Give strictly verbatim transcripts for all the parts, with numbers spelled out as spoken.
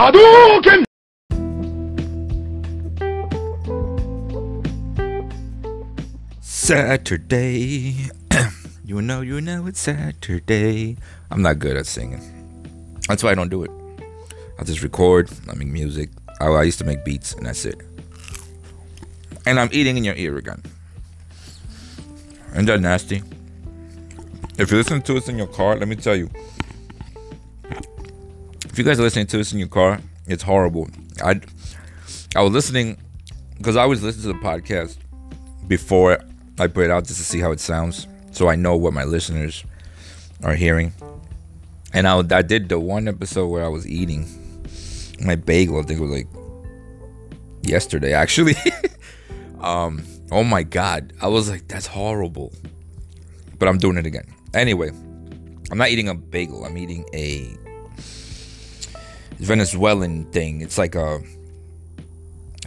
Hadouken! Saturday. You know, you know it's Saturday. I'm not good at singing. That's why I don't do it. I just record. I make music. I, I used to make beats, and that's it. And I'm eating in your ear again. Isn't that nasty? If you listen to us in your car, let me tell you. If you guys are listening to this in your car, it's horrible. I, I was listening, because I always listen to the podcast before I put it out just to see how it sounds, so I know what my listeners are hearing. And I, I did the one episode where I was eating my bagel. I think it was like yesterday, actually. um, oh my God. I was like, that's horrible. But I'm doing it again. Anyway, I'm not eating a bagel. I'm eating a Venezuelan thing. It's like a,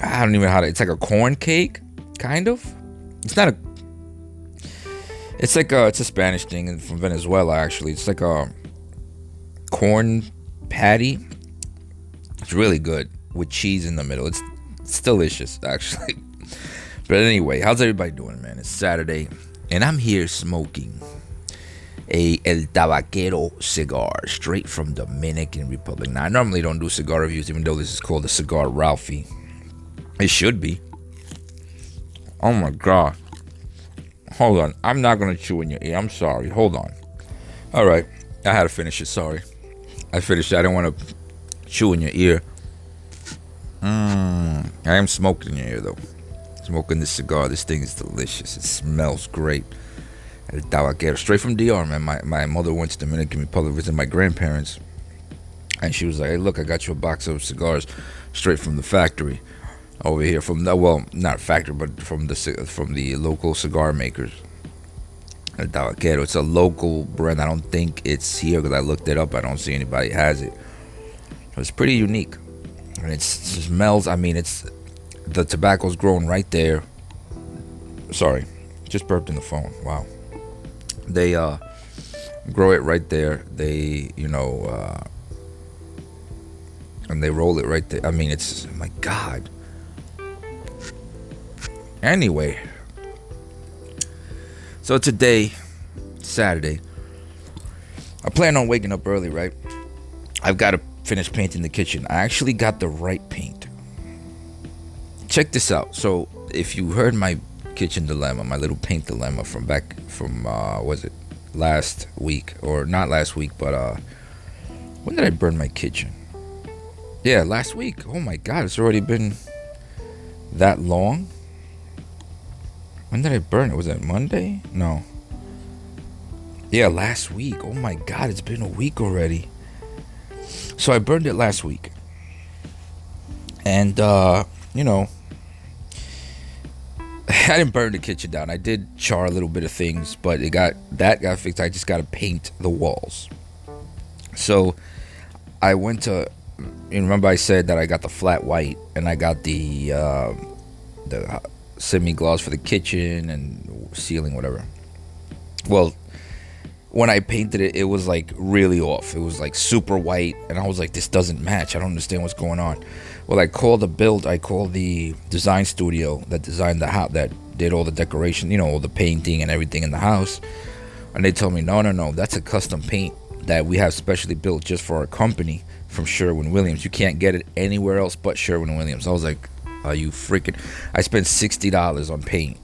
I don't even know how to, it's like a corn cake, kind of. It's not a, it's like a, it's a Spanish thing from Venezuela, actually. It's like a corn patty. It's really good with cheese in the middle. It's, it's delicious, actually. But anyway, how's everybody doing, man? It's Saturday, and I'm here smoking a El Tabaquero cigar, straight from Dominican Republic. Now, I normally don't do cigar reviews, even though this is called the Cigar Ralphie. It should be. Oh my God. Hold on. I'm not going to chew in your ear. I'm sorry. Hold on. All right. I had to finish it. Sorry. I finished it. I didn't want to chew in your ear. Mm, I am smoking in your ear, though. Smoking this cigar. This thing is delicious. It smells great. El Tabaquero, straight from D R, man. My, my mother went to Dominican Republic, visited my grandparents, and she was like, hey, look, I got you a box of cigars straight from the factory over here. From the, well, not factory, but from the from the local cigar makers. El Tabaquero, it's a local brand. I don't think it's here because I looked it up. I don't see anybody has it. It's pretty unique. And it's, it smells, I mean, it's, the tobacco's grown right there. Sorry, just burped in the phone. Wow. They uh, grow it right there. They, you know, uh, and they roll it right there. I mean, it's, my God. Anyway. So today, Saturday, I plan on waking up early, right? I've got to finish painting the kitchen. I actually got the right paint. Check this out. So if you heard my kitchen dilemma, my little paint dilemma from back from uh was it last week or not last week but uh when did I burn my kitchen? Yeah, last week. Oh my God, it's already been that long. When did I burn it? Was it Monday? No. Yeah, last week. Oh my God, it's been a week already. So I burned it last week. And uh you know, I didn't burn the kitchen down. I did char a little bit of things, but it got that got fixed. I just got to paint the walls. So I went to, you remember I said that I got the flat white and I got the uh, the semi-gloss for the kitchen and ceiling, whatever. Well, when I painted it, it was like really off. It was like super white, and I was like, this doesn't match. I don't understand what's going on. Well, I called the build, I called the design studio that designed the house, that did all the decoration, you know, all the painting and everything in the house. And they told me, no, no, no, that's a custom paint that we have specially built just for our company from Sherwin-Williams. You can't get it anywhere else but Sherwin-Williams. I was like, are you freaking... I spent sixty dollars on paint,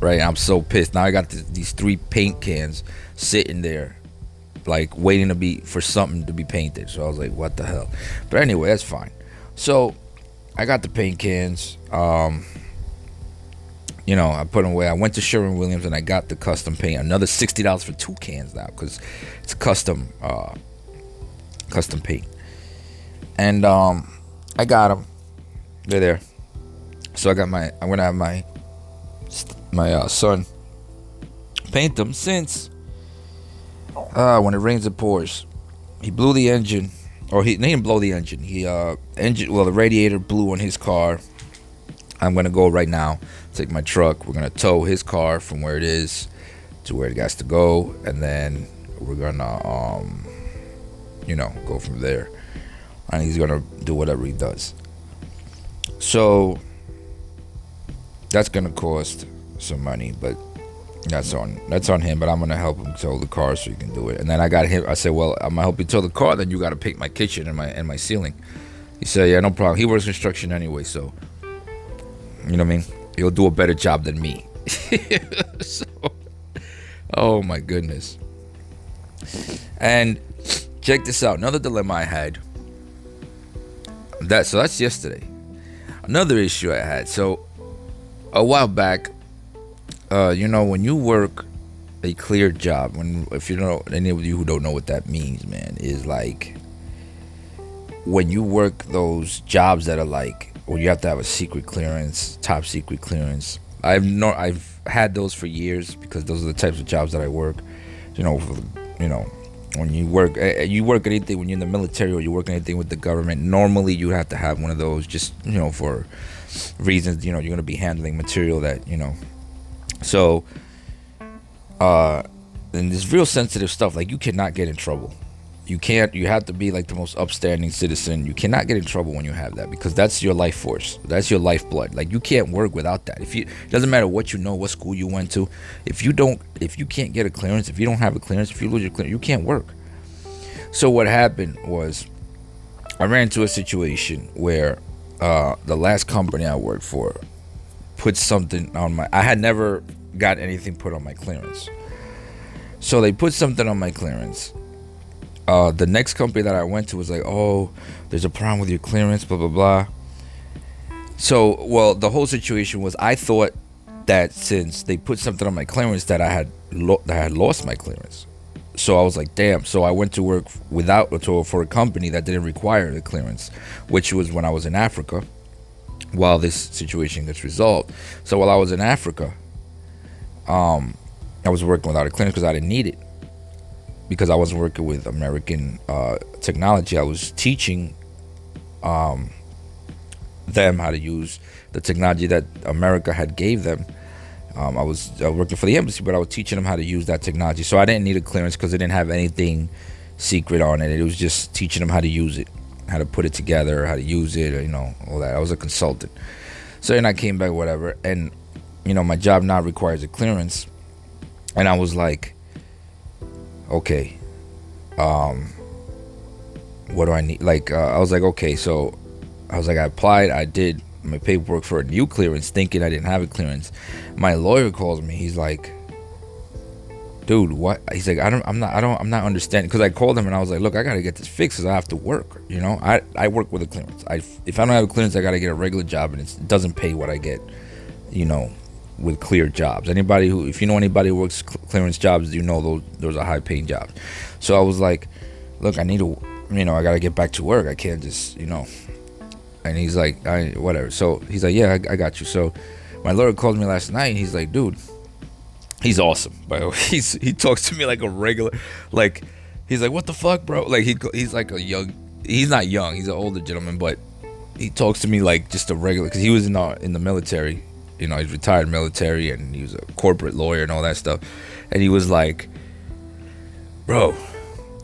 right? I'm so pissed. Now I got th- these three paint cans sitting there, like waiting to be for something to be painted. So I was like, what the hell? But anyway, that's fine. So I got the paint cans. Um, you know, I put them away. I went to Sherwin-Williams and I got the custom paint. Another sixty dollars for two cans now because it's custom, uh, custom paint. And um, I got them. They're there. So I got my, I'm going to have my, my uh, son paint them since... Ah, uh, when it rains, it pours. He blew the engine, or he, he didn't blow the engine. He uh, engine. Well, the radiator blew on his car. I'm gonna go right now. Take my truck. We're gonna tow his car from where it is to where it has to go, and then we're gonna, um, you know, go from there. and he's gonna do whatever he does. So that's gonna cost some money, but that's on that's on him. But I'm gonna help him tow the car so he can do it. And then I got him. I said, well, I'm gonna help you tow the car. Then you gotta paint my kitchen and my and my ceiling. He said, yeah, no problem. He works construction anyway, so you know what I mean. He'll do a better job than me. So, oh my goodness. And check this out. Another dilemma I had. That so that's yesterday. Another issue I had. So a while back, uh, you know, when you work a clear job, when if you know any of you who don't know what that means, man, is like when you work those jobs that are like when you have to have a secret clearance, top secret clearance. I've no, I've had those for years because those are the types of jobs that I work. You know, for, you know. When you work, you work anything, when you're in the military or you work anything with the government, normally you have to have one of those just, you know, for reasons, you know, you're going to be handling material that, you know. So, uh, and this real sensitive stuff, like you cannot get in trouble. You can't, you have to be like the most upstanding citizen. You cannot get in trouble when you have that because that's your life force. That's your lifeblood. Like you can't work without that. If you, it doesn't matter what you know, what school you went to. If you don't, if you can't get a clearance, if you don't have a clearance, if you lose your clearance, you can't work. So what happened was I ran into a situation where uh, the last company I worked for put something on my, I had never got anything put on my clearance. So they put something on my clearance. Uh, the next company that I went to was like, oh, there's a problem with your clearance, blah, blah, blah. So, well, the whole situation was I thought that since they put something on my clearance that I had lo- that I had lost my clearance. So I was like, damn. So I went to work without or for a company that didn't require the clearance, which was when I was in Africa while this situation gets resolved. So while I was in Africa, um, I was working without a clearance because I didn't need it. Because I wasn't working with American uh, technology. I was teaching um, them how to use the technology that America had gave them. Um, I was uh, working for the embassy, but I was teaching them how to use that technology. So I didn't need a clearance because it didn't have anything secret on it. It was just teaching them how to use it, how to put it together, how to use it, or, you know, all that. I was a consultant. So then I came back, whatever. And, you know, my job now requires a clearance. And I was like, okay, um, what do I need? Like, uh, I was like, okay, so I was like, I applied, I did my paperwork for a new clearance, thinking I didn't have a clearance. My lawyer calls me. He's like, dude, what? He's like, I don't, I'm not, I don't, I'm not understanding. Because I called him and I was like, look, I gotta get this fixed because I have to work. You know, I, I work with a clearance. I, if I don't have a clearance, I gotta get a regular job, and it's, it doesn't pay what I get, you know, with clear jobs. Anybody who, if you know anybody who works cl- clearance jobs, you know those those are high paying jobs. So I was like, look, I need to, you know, I gotta get back to work. I can't just, you know. And he's like, I whatever. So he's like, yeah, I, I got you. So my lawyer called me last night. And he's like, dude, he's awesome. By the way, he's he talks to me like a regular, like he's like, what the fuck, bro? Like he he's like a young, he's not young, he's an older gentleman, but he talks to me like just a regular, because he was in the, in the military. You know, he's retired military and he was a corporate lawyer and all that stuff. And he was like, bro,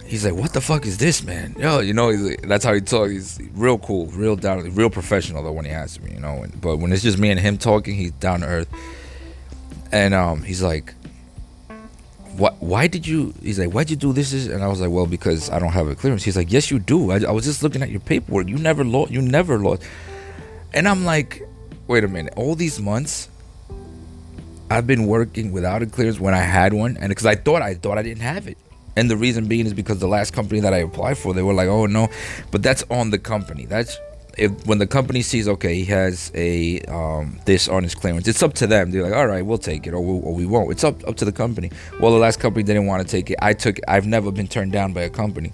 he's like, what the fuck is this, man? Yo, you know, he's like, that's how he talks. He's real cool, real down, real professional though when he has to be, you know. And, but when it's just me and him talking, he's down to earth. And um, he's like, what? Why did you? He's like, why'd you do this? And I was like, well, because I don't have a clearance. He's like, yes, you do. I, I was just looking at your paperwork. You never lost. You never lost. And I'm like, wait a minute, all these months I've been working without a clearance when I had one, and because I thought I thought I didn't have it. And the reason being is because the last company that I applied for, they were like, oh no, but that's on the company. That's if when the company sees, okay, he has a um this on his clearance, it's up to them. They're like, all right, we'll take it, or, we'll, or we won't. It's up up to the company. Well, the last company didn't want to take it. I took it. I've never been turned down by a company,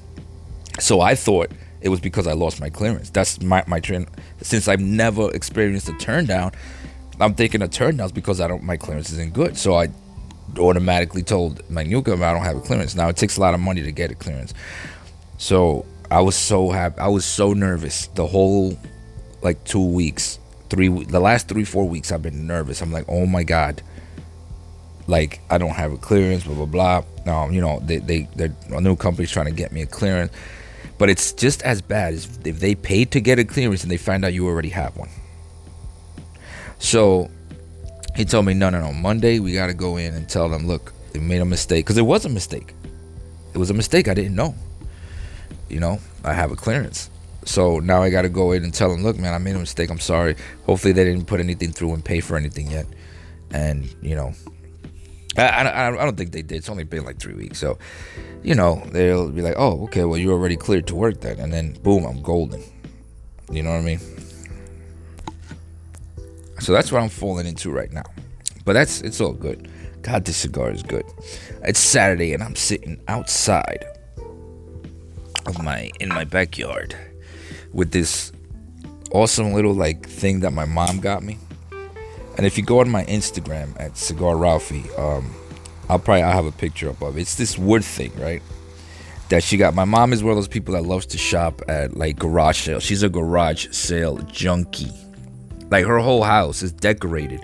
so I thought it was because I lost my clearance. That's my, my trend. Since I've never experienced a turn down, I'm thinking a turn down is because I don't, my clearance isn't good. So I automatically told my new company I don't have a clearance. Now it takes a lot of money to get a clearance. So I was so happy. I was so nervous the whole like two weeks, three, the last three, four weeks I've been nervous. I'm like, oh my God. Like I don't have a clearance, blah, blah, blah. Um, you know, they, they, they're, a new company's trying to get me a clearance. But it's just as bad as if they paid to get a clearance and they find out you already have one. So he told me, no, no, no. Monday, we got to go in and tell them, look, they made a mistake. Because it was a mistake. It was a mistake. I didn't know. You know, I have a clearance. So now I got to go in and tell them, look, man, I made a mistake. I'm sorry. Hopefully they didn't put anything through and pay for anything yet. And, you know, I, I, I don't think they did. It's only been like three weeks. So, you know, they'll be like, oh, okay, well, you're already cleared to work then. And then, boom, I'm golden. You know what I mean? So that's what I'm falling into right now. But that's, it's all good. God, this cigar is good. It's Saturday and I'm sitting outside of my, in my backyard with this awesome little, like, thing that my mom got me. And if you go on my Instagram at Cigar Ralphie, um, I'll probably I'll have a picture up of it. It's this wood thing, right, that she got. My mom is one of those people that loves to shop at, like, garage sales. She's a garage sale junkie. Like, her whole house is decorated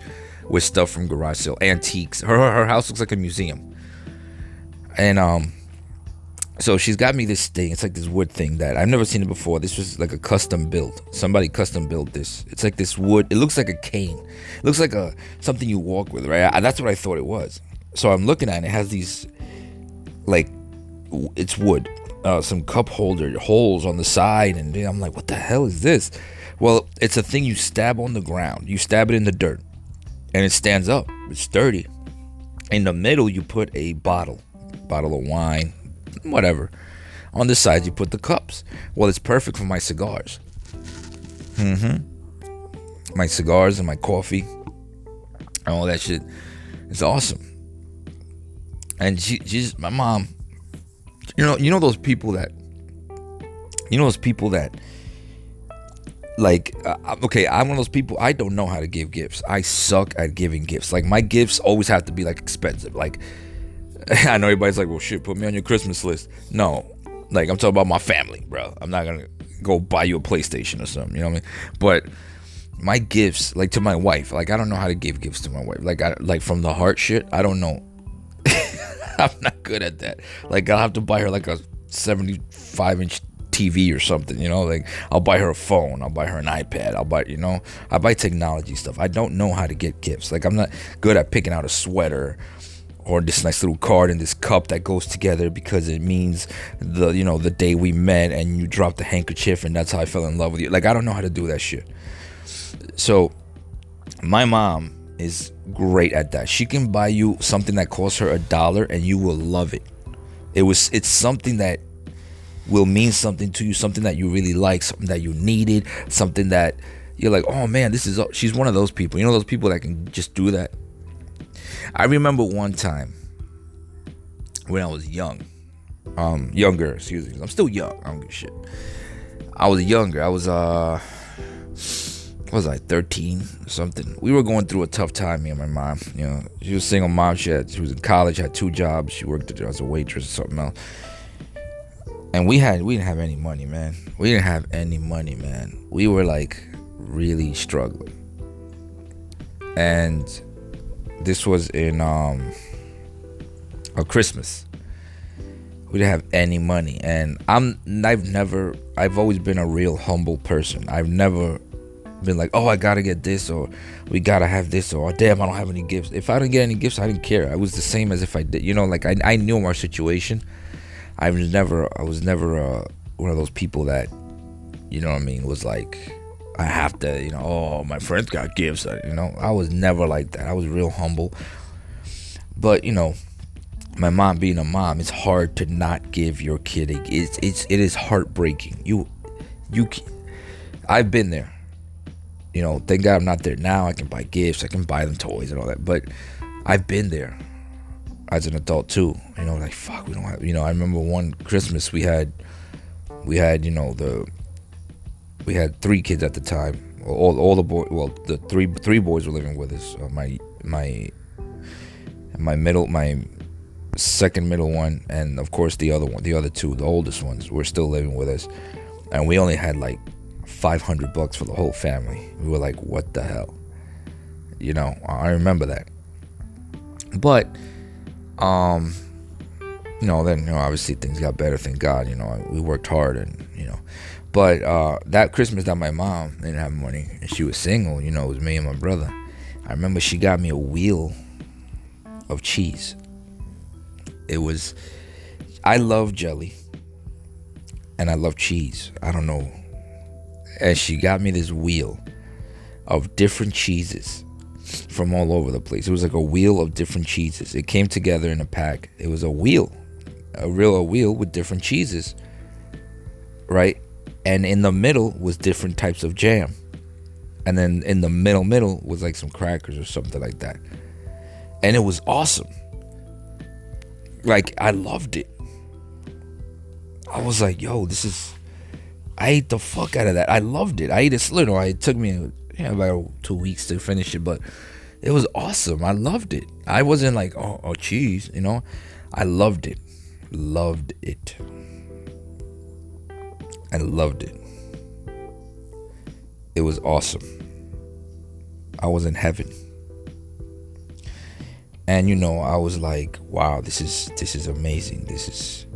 with stuff from garage sale, antiques. Her her house looks like a museum. And um, so she's got me this thing. It's like this wood thing that I've never seen it before. This was like a custom build. Somebody custom built this. It's like this wood. It looks like a cane. It looks like a something you walk with, right? I, that's what I thought it was. So I'm looking at it. And it has these, like, it's wood. Uh, some cup holder holes on the side. And I'm like, what the hell is this? Well, it's a thing you stab on the ground. You stab it in the dirt, and it stands up. It's sturdy. In the middle, you put a bottle, bottle of wine, whatever. On the sides, you put the cups. Well, it's perfect for my cigars. Mm-hmm. My cigars and my coffee and all that shit. It's awesome. And she, she's my mom. You know, you know those people that. You know those people that. Like, uh, okay, I'm one of those people, I don't know how to give gifts. I suck at giving gifts. Like, my gifts always have to be, like, expensive. Like, I know everybody's like, well, shit, put me on your Christmas list. No. Like, I'm talking about my family, bro. I'm not going to go buy you a PlayStation or something. You know what I mean? But my gifts, like, to my wife, like, I don't know how to give gifts to my wife. Like, I, like from the heart shit, I don't know. I'm not good at that. Like, I'll have to buy her, like, a seventy-five inch T V or something, you know, like, I'll buy her a phone, I'll buy her an iPad, I'll buy, you know, I buy technology stuff. I don't know how to get gifts. Like, I'm not good at picking out a sweater or this nice little card and this cup that goes together because it means the, you know, the day we met and you dropped the handkerchief and that's how I fell in love with you. Like, I don't know how to do that shit. So my mom is great at that. She can buy you something that costs her a dollar and you will love it. It was, it's something that will mean something to you, something that you really like, something that you needed, something that you're like, oh man, this is, she's one of those people, you know, those people that can just do that. I remember one time when I was young, um, younger, excuse me, I'm still young, I don't give a shit. I was younger, I was, uh, what was I, thirteen or something? We were going through a tough time, me and my mom, you know, she was a single mom, she, had, she was in college, had two jobs, she worked as a waitress or something else. And we had, we didn't have any money, man. We didn't have any money, man. We were, like, really struggling. And this was in, um, a Christmas. We didn't have any money. And I'm, I've never, I've always been a real humble person. I've never been like, oh, I gotta get this, or we gotta have this, or damn, I don't have any gifts. If I didn't get any gifts, I didn't care. I was the same as if I did. You know, like, I, I knew our situation. I was never, I was never uh, one of those people that, you know what I mean, was like, I have to, you know, oh, my friends got gifts, you know. I was never like that. I was real humble. But, you know, my mom being a mom, it's hard to not give your kid a, it's, it's, it is heartbreaking. You, you, I've been there. You know, thank God I'm not there now. I can buy gifts. I can buy them toys and all that. But I've been there. As an adult too, you know, like, fuck, we don't have, you know, I remember one Christmas we had, we had, you know, the, we had three kids at the time, all all the boys, well, the three three boys were living with us, uh, my, my, my middle, my second middle one, and of course the other one, the other two, the oldest ones, were still living with us, and we only had like five hundred bucks for the whole family. We were like, what the hell, you know, I remember that, but, Um, you know, then, you know, obviously things got better, thank God, you know, I, we worked hard, and, you know, but uh, that Christmas that my mom didn't have money, and she was single, you know, it was me and my brother, I remember she got me a wheel of cheese. It was, I love jelly, and I love cheese, I don't know, and she got me this wheel of different cheeses from all over the place. It was like a wheel of different cheeses. It came together in a pack. It was a wheel, a real a wheel with different cheeses, right? And in the middle was different types of jam, and then in the middle middle was like some crackers or something like that. And it was awesome. Like, I loved it. I was like, yo, this is, I ate the fuck out of that. I loved it. I ate it, you know, it took me Yeah, about two weeks to finish it, but it was awesome. I loved it. I wasn't like, oh, oh cheese, you know. I loved it, loved it, I loved it. It was awesome. I was in heaven, and you know, I was like, wow, this is this is amazing. This is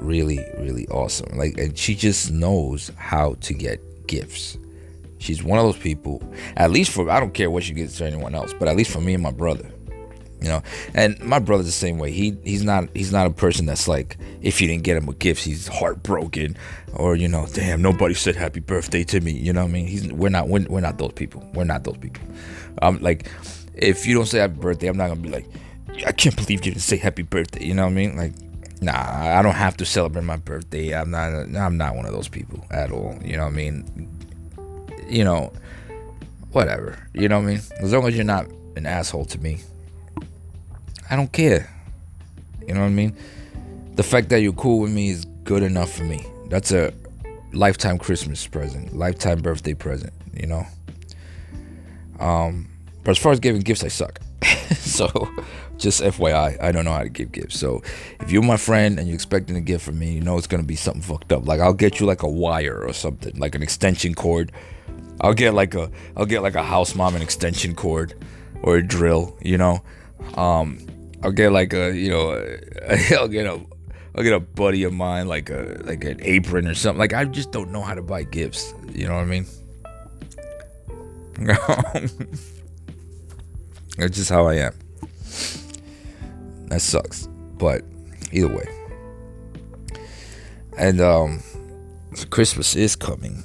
really, really awesome. Like, and she just knows how to get gifts. She's one of those people, at least for, I don't care what she gets to anyone else, but at least for me and my brother, you know. And my brother's the same way. He he's not he's not a person that's like, if you didn't get him a gift, he's heartbroken, or, you know, damn, nobody said happy birthday to me. You know what I mean? He's we're not we're, we're not those people. We're not those people. Um, like, if you don't say happy birthday, I'm not gonna be like, I can't believe you didn't say happy birthday. You know what I mean? Like, nah, I don't have to celebrate my birthday. I'm not I'm not one of those people at all. You know what I mean? You know, whatever, you know what I mean? As long as you're not an asshole to me, I don't care. You know what I mean? The fact that you're cool with me is good enough for me. That's a lifetime Christmas present, lifetime birthday present, you know? Um, but as far as giving gifts, I suck. So, just F Y I, I don't know how to give gifts. So, if you're my friend and you're expecting a gift from me, you know it's going to be something fucked up. Like, I'll get you like a wire or something, like an extension cord. I'll get like a I'll get like a house mom an extension cord or a drill, you know. Um, I'll get like a you know a, I'll get a I'll get a buddy of mine like a like an apron or something. Like, I just don't know how to buy gifts. You know what I mean? That's just how I am. That sucks, but either way. And um, Christmas is coming.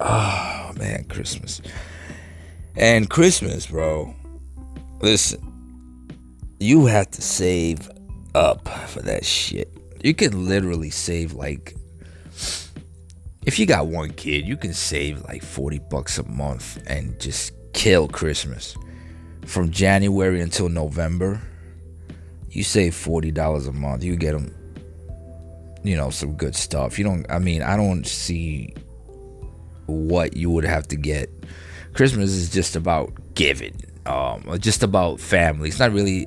Oh man, Christmas. And Christmas, bro, listen, you have to save up for that shit. You can literally save, like, if you got one kid, you can save like forty bucks a month and just kill Christmas. From January until November, you save forty dollars a month. You get them, you know, some good stuff. You don't, I mean, I don't see what you would have to get. Christmas is just about giving, um just about family. It's not really,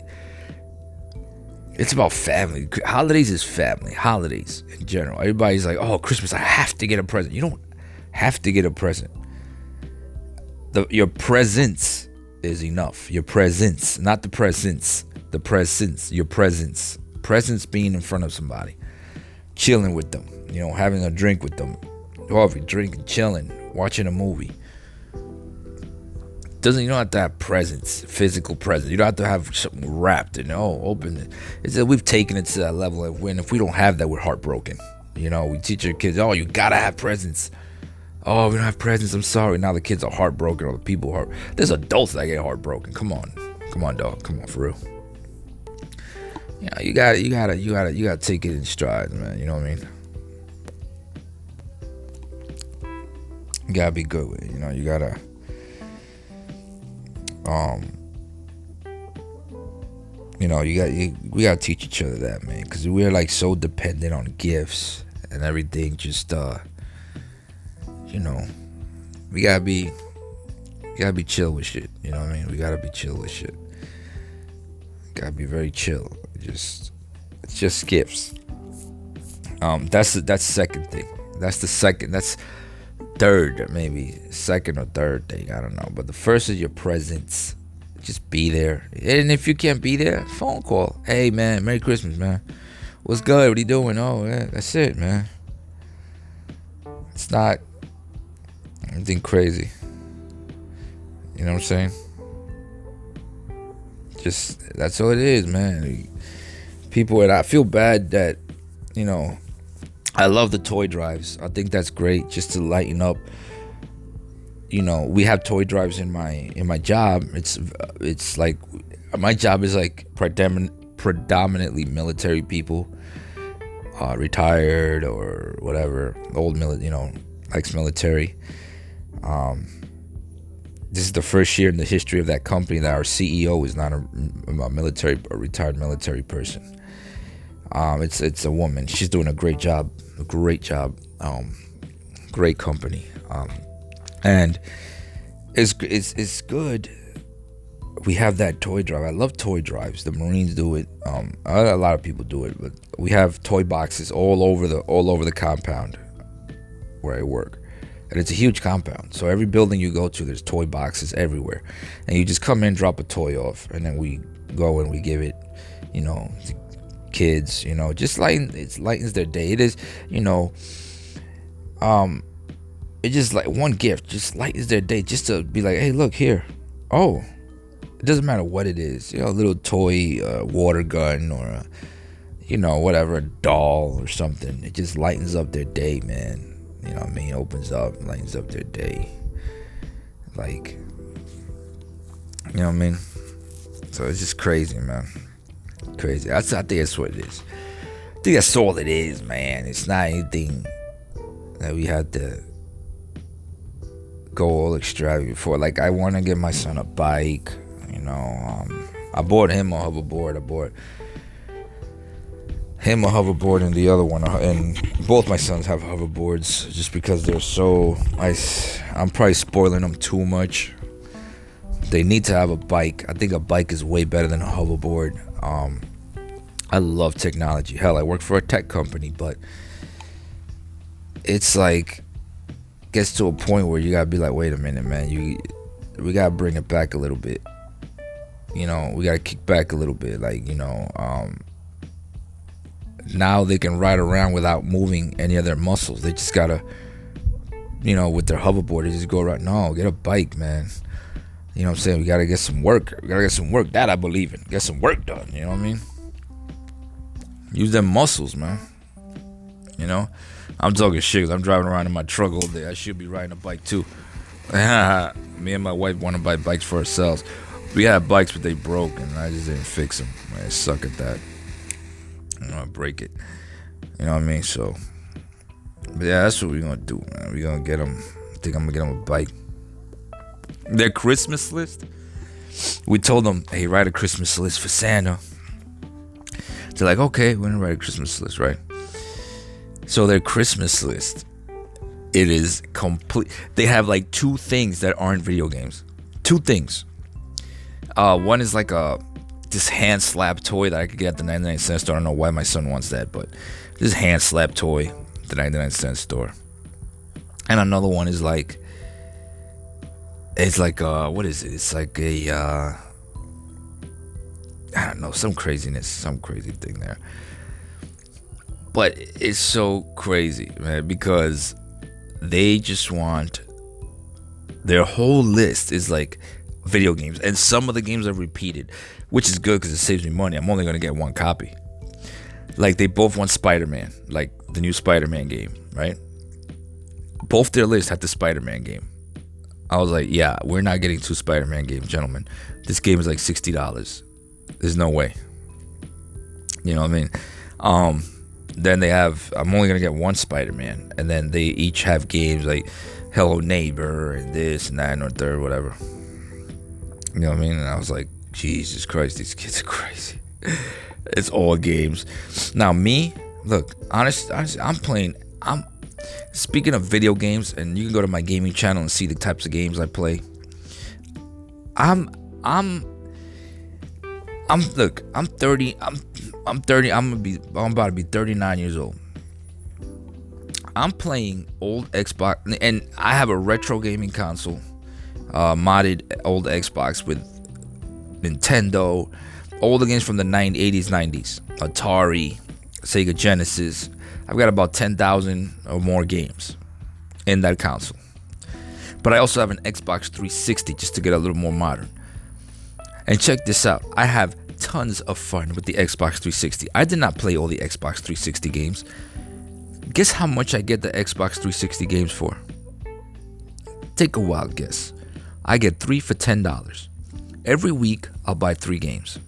it's about family. Holidays is family. Holidays in general, everybody's like, oh, Christmas, I have to get a present. You don't have to get a present. The, your presence is enough. Your presence, not the presents, the presence, your presence presence being in front of somebody, chilling with them, you know, having a drink with them, coffee, drinking, chilling, watching a movie. Doesn't, you don't have to have presents, physical presents. You don't have to have something wrapped and, oh, open it. It's that we've taken it to that level of when if we don't have that, we're heartbroken. You know, we teach our kids, oh, you gotta have presents. Oh, we don't have presents, I'm sorry. Now the kids are heartbroken, or the people are. There's adults that get heartbroken. Come on, come on, dog. Come on, for real. Yeah, you know, you gotta, you gotta, you gotta, you gotta take it in stride, man. You know what I mean? You gotta be good with it, you know. You gotta um you know you gotta you, we gotta teach each other that, man, because we're like so dependent on gifts and everything. Just uh you know we gotta be we gotta be chill with shit. You know what I mean? We gotta be chill with shit. Gotta be very chill. Just it's just gifts. um that's that's second thing. That's the second that's third, maybe second or third thing, I don't know. But the first is your presence. Just be there. And if you can't be there, phone call. Hey man, Merry Christmas, man. What's good? What are you doing? Oh, yeah, that's it, man. It's not anything crazy. You know what I'm saying? Just, that's all it is, man. People, and I feel bad that, you know, I love the toy drives. I think that's great, just to lighten up. You know, we have toy drives in my in my job. It's it's like my job is like predomin- predominantly military people, uh, retired or whatever, old military, you know, ex-military. Um, this is the first year in the history of that company that our C E O is not a, a military, a retired military person. Um, it's it's a woman. She's doing a great job, a great job, um, great company. Um, And it's it's it's good. We have that toy drive. I love toy drives. The Marines do it. Um, a lot of people do it, but we have toy boxes all over the all over the compound where I work, and it's a huge compound. So every building you go to, there's toy boxes everywhere, and you just come in, drop a toy off, and then we go and we give it, you know, to kids. You know, just lighten it lightens their day. It is, you know, um. It's just like one gift, just lightens their day, just to be like, hey, look here. Oh, it doesn't matter what it is, you know, a little toy, uh, water gun, or a, you know, whatever, a doll or something. It just lightens up their day, man. You know what I mean? It opens up, lightens up their day. Like, you know what I mean? So it's just crazy, man. Crazy. That's, I think that's what it is. I think that's all it is, man. It's not anything that we have to go all extravagant for. Like, I want to get my son a bike, you know. Um, I bought him a hoverboard. I bought him a hoverboard and the other one, and both my sons have hoverboards just because they're so. I, I'm probably spoiling them too much. They need to have a bike. I think a bike is way better than a hoverboard. Um, I love technology. Hell, I work for a tech company, but it's like, gets to a point where you gotta be like, wait a minute, man, you we gotta bring it back a little bit, you know, we gotta kick back a little bit, like, you know, um now they can ride around without moving any of their muscles. They just gotta, you know, with their hoverboard, they just go around. No, get a bike, man. You know what I'm saying? We gotta get some work. We gotta get some work. That I believe in. Get some work done, you know what I mean? Use them muscles, man. You know, I'm talking shit because I'm driving around in my truck all day. I should be riding a bike too. Me and my wife want to buy bikes for ourselves. We had bikes, but they broke, and I just didn't fix them. I suck at that. I'm gonna break it. You know what I mean? So, but yeah, that's what we're gonna do, man. We're gonna get them. I think I'm gonna get them a bike. Their Christmas list. We told them, hey, write a Christmas list for Santa. They're like, okay, we're gonna write a Christmas list, right? So their Christmas list, it is complete. They have like two things that aren't video games. Two things. Uh, one is like a this hand slap toy that I could get at the ninety-nine cent store. I don't know why my son wants that, but this hand slap toy at the ninety-nine cent store. And another one is like, it's like uh, what is it? It's like a uh, I don't know, some craziness, some crazy thing there. But it's so crazy, man, because they just want, their whole list is like video games. And some of the games are repeated, which is good because it saves me money. I'm only going to get one copy. Like, they both want Spider-Man, like the new Spider-Man game, right? Both their lists had the Spider-Man game. I was like, yeah, we're not getting two Spider-Man games, gentlemen. This game is like sixty dollars. There's no way. You know what I mean? Um... Then they have, I'm only going to get one Spider-Man. And then they each have games like Hello Neighbor and this and that and or third, whatever. You know what I mean? And I was like, Jesus Christ, these kids are crazy. It's all games. Now me, look, honest, honest, I'm playing, I'm, speaking of video games, and you can go to my gaming channel and see the types of games I play. I'm, I'm, I'm, look, I'm thirty, I'm I'm thirty. I'm gonna be. I'm about to be thirty-nine years old. I'm playing old Xbox, and I have a retro gaming console, uh, modded old Xbox with Nintendo, all the games from the nineties, eighties, nineties, Atari, Sega Genesis, I've got about ten thousand or more games in that console. But I also have an Xbox three sixty just to get a little more modern. And check this out. I have tons of fun with the Xbox three sixty. I did not play all the Xbox three sixty games. Guess how much I get the Xbox three sixty games for? Take a wild guess. I get three for ten dollars. Every week, I'll buy three games.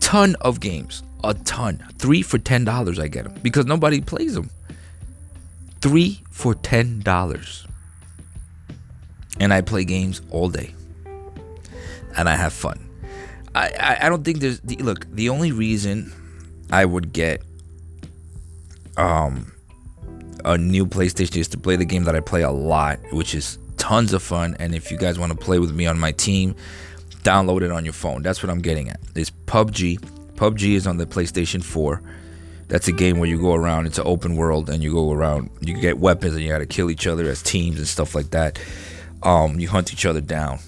Ton of games. A ton. Three for ten dollars I get them. Because nobody plays them. Three for ten dollars. And I play games all day. And I have fun. I, I, I don't think there's... The, look, the only reason I would get um, a new PlayStation is to play the game that I play a lot, which is tons of fun. And if you guys want to play with me on my team, download it on your phone. That's what I'm getting at. It's P U B G. P U B G is on the PlayStation four. That's a game where you go around. It's an open world, and you go around. You get weapons, and you got to kill each other as teams and stuff like that. Um, you hunt each other down.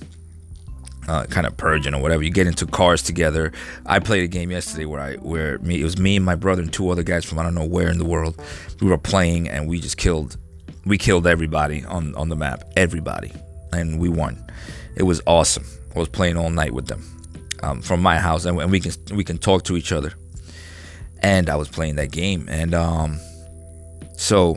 Uh, kind of purging or whatever. You get into cars together. I played a game yesterday where I where me it was me and my brother and two other guys from I don't know where in the world. We were playing and we just killed we killed everybody on, on the map. Everybody. And we won. It was awesome. I was playing all night with them um, from my house, and, and we can we can talk to each other. And I was playing that game, and um, so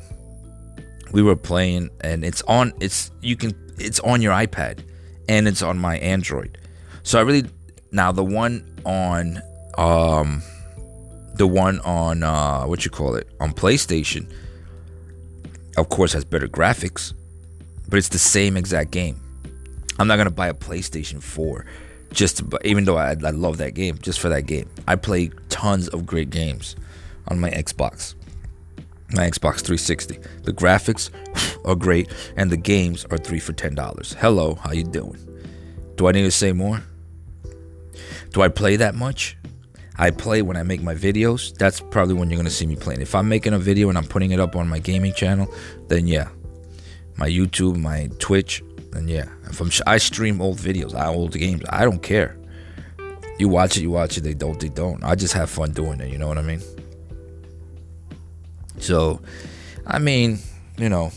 we were playing, and it's on it's you can it's on your iPad. And it's on my Android. So I really now the one on um the one on uh what you call it on PlayStation of course has better graphics, but it's the same exact game. I'm not gonna buy a PlayStation four just to, even though I, I love that game, just for that game. I play tons of great games on my Xbox. My Xbox three sixty. The graphics are great, and the games are three for ten dollars. Hello, how you doing? Do I need to say more? Do I play that much? I play when I make my videos. That's probably when you're going to see me playing. If I'm making a video and I'm putting it up on my gaming channel, then yeah. My YouTube, my Twitch, then yeah. If I'm, I stream old videos, I old games. I don't care. You watch it, you watch it. They don't, they don't. I just have fun doing it, you know what I mean? So, I mean, you know,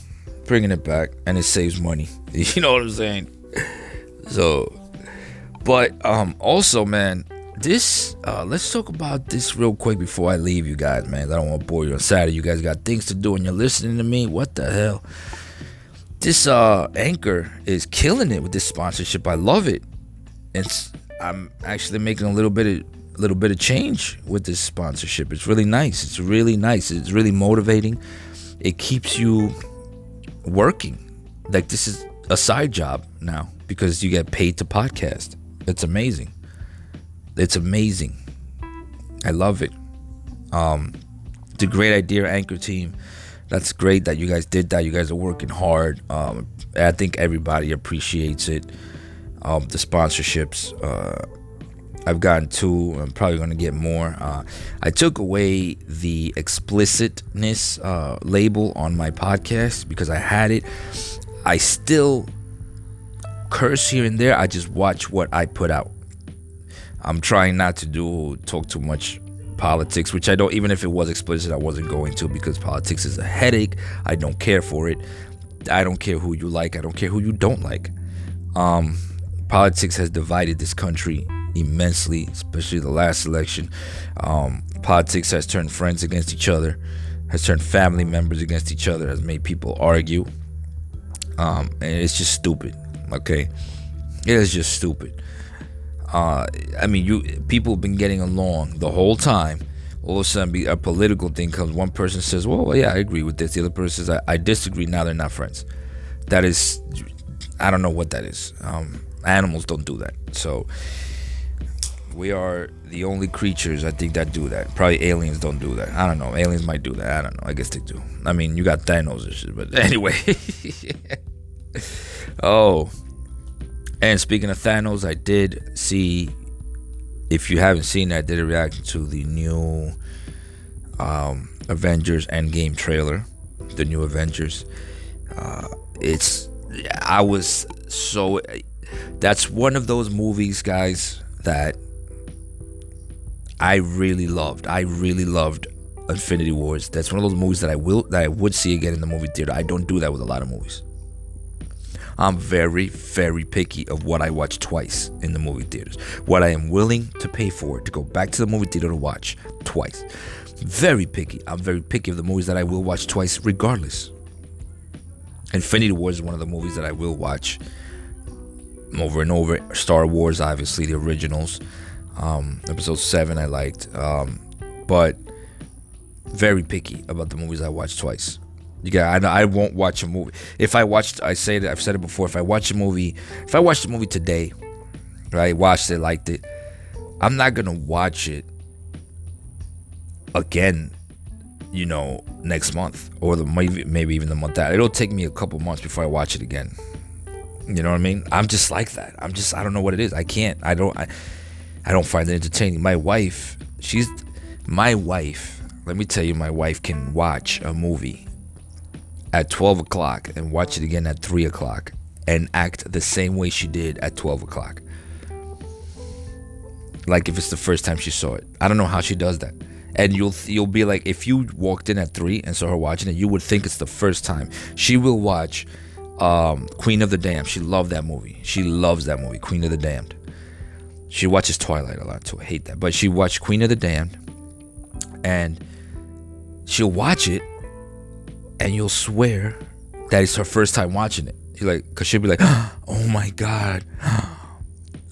bringing it back, and it saves money. You know what I'm saying? So, but um, also, man, this, uh, let's talk about this real quick before I leave you guys, man. I don't want to bore you on Saturday. You guys got things to do, and you're listening to me. What the hell? This uh, Anchor is killing it with this sponsorship. I love it. It's I'm actually making a little bit of... little bit of change with this sponsorship. It's really nice. It's really nice. It's really motivating. It keeps you working. Like, this is a side job now because you get paid to podcast. It's amazing. It's amazing. I love it. Um, it's a great idea, Anchor team. That's great that you guys did that. You guys are working hard. Um, I think everybody appreciates it. Um, the sponsorships, uh, I've gotten two. I'm probably going to get more. Uh, I took away the explicitness uh, label on my podcast because I had it. I still curse here and there. I just watch what I put out. I'm trying not to do talk too much politics, which I don't. Even if it was explicit, I wasn't going to because politics is a headache. I don't care for it. I don't care who you like. I don't care who you don't like. Um, politics has divided this country immensely, especially the last election. Um, politics has turned friends against each other, has turned family members against each other, has made people argue. Um, and it's just stupid, okay? It is just stupid. Uh, I mean, you people have been getting along the whole time. All of a sudden, a political thing comes. One person says, well, yeah, I agree with this. The other person says, I, I disagree. Now they're not friends. That is, I don't know what that is. Um, animals don't do that. So, we are the only creatures, I think, that do that. Probably aliens don't do that. I don't know. Aliens might do that. I don't know. I guess they do. I mean, you got Thanos and shit, but anyway. Oh. And speaking of Thanos, I did see, if you haven't seen that, I did a reaction to the new um, Avengers Endgame trailer. The new Avengers. Uh, it's, I was so, that's one of those movies, guys, that I really loved. I really loved Infinity Wars. That's one of those movies that I will that I would see again in the movie theater. I don't do that with a lot of movies. I'm very, very picky of what I watch twice in the movie theaters. What I am willing to pay for, to go back to the movie theater to watch twice. Very picky. I'm very picky of the movies that I will watch twice regardless. Infinity Wars is one of the movies that I will watch over and over. Star Wars, obviously, the originals. Um, episode seven I liked. Um, but very picky about the movies I watch twice. You got, I, I won't watch a movie. If I watched, I say that I've said it before. If I watch a movie, if I watched the movie today, right, watched it, liked it, I'm not gonna watch it again, you know, next month or the maybe, maybe even the month after. It'll take me a couple months before I watch it again. You know what I mean? I'm just like that. I'm just, I don't know what it is. I can't. I don't. I, I don't find it entertaining. My wife, she's my wife. Let me tell you, my wife can watch a movie at twelve o'clock and watch it again at three o'clock and act the same way she did at twelve o'clock, like if it's the first time she saw it. I don't know how she does that. And you'll you'll be like, if you walked in at three and saw her watching it, you would think it's the first time. She will watch um, Queen of the Damned. She loved that movie. She loves that movie, Queen of the Damned. She watches Twilight a lot too. I hate that. But she watched Queen of the Damned, and she'll watch it, and you'll swear that it's her first time watching it. You're like, because she'll be like, oh my God,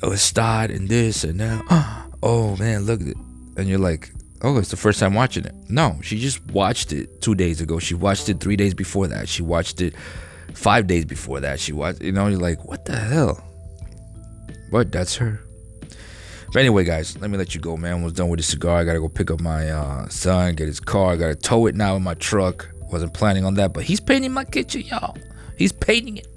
oh, it's Todd and this and that. Oh man, look at it. And you're like, oh, it's the first time watching it. No, she just watched it two days ago. She watched it three days before that. She watched it five days before that. She watched, you know, you're like, what the hell? But that's her. But anyway, guys, let me let you go, man. I was done with the cigar. I got to go pick up my uh, son, get his car. I got to tow it now in my truck. Wasn't planning on that, but he's painting my kitchen, y'all. He's painting it.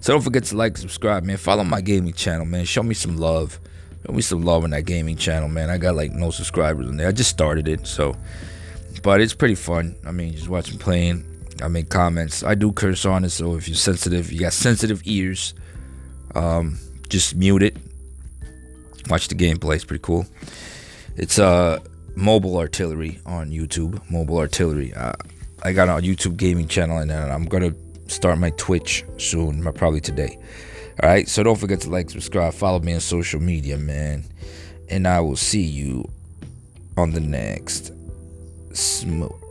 So don't forget to like, subscribe, man. Follow my gaming channel, man. Show me some love. Show me some love on that gaming channel, man. I got like no subscribers on there. I just started it, so. But it's pretty fun. I mean, just watch me playing. I make comments. I do curse on it, so if you're sensitive, you got sensitive ears, um, just mute it. Watch the gameplay. It's pretty cool. It's uh, Mobile Artillery on YouTube. Mobile Artillery. Uh, I got a YouTube gaming channel, and I'm gonna start my Twitch soon, probably today. All right, so don't forget to like, subscribe, follow me on social media, man, and I will see you on the next smoke.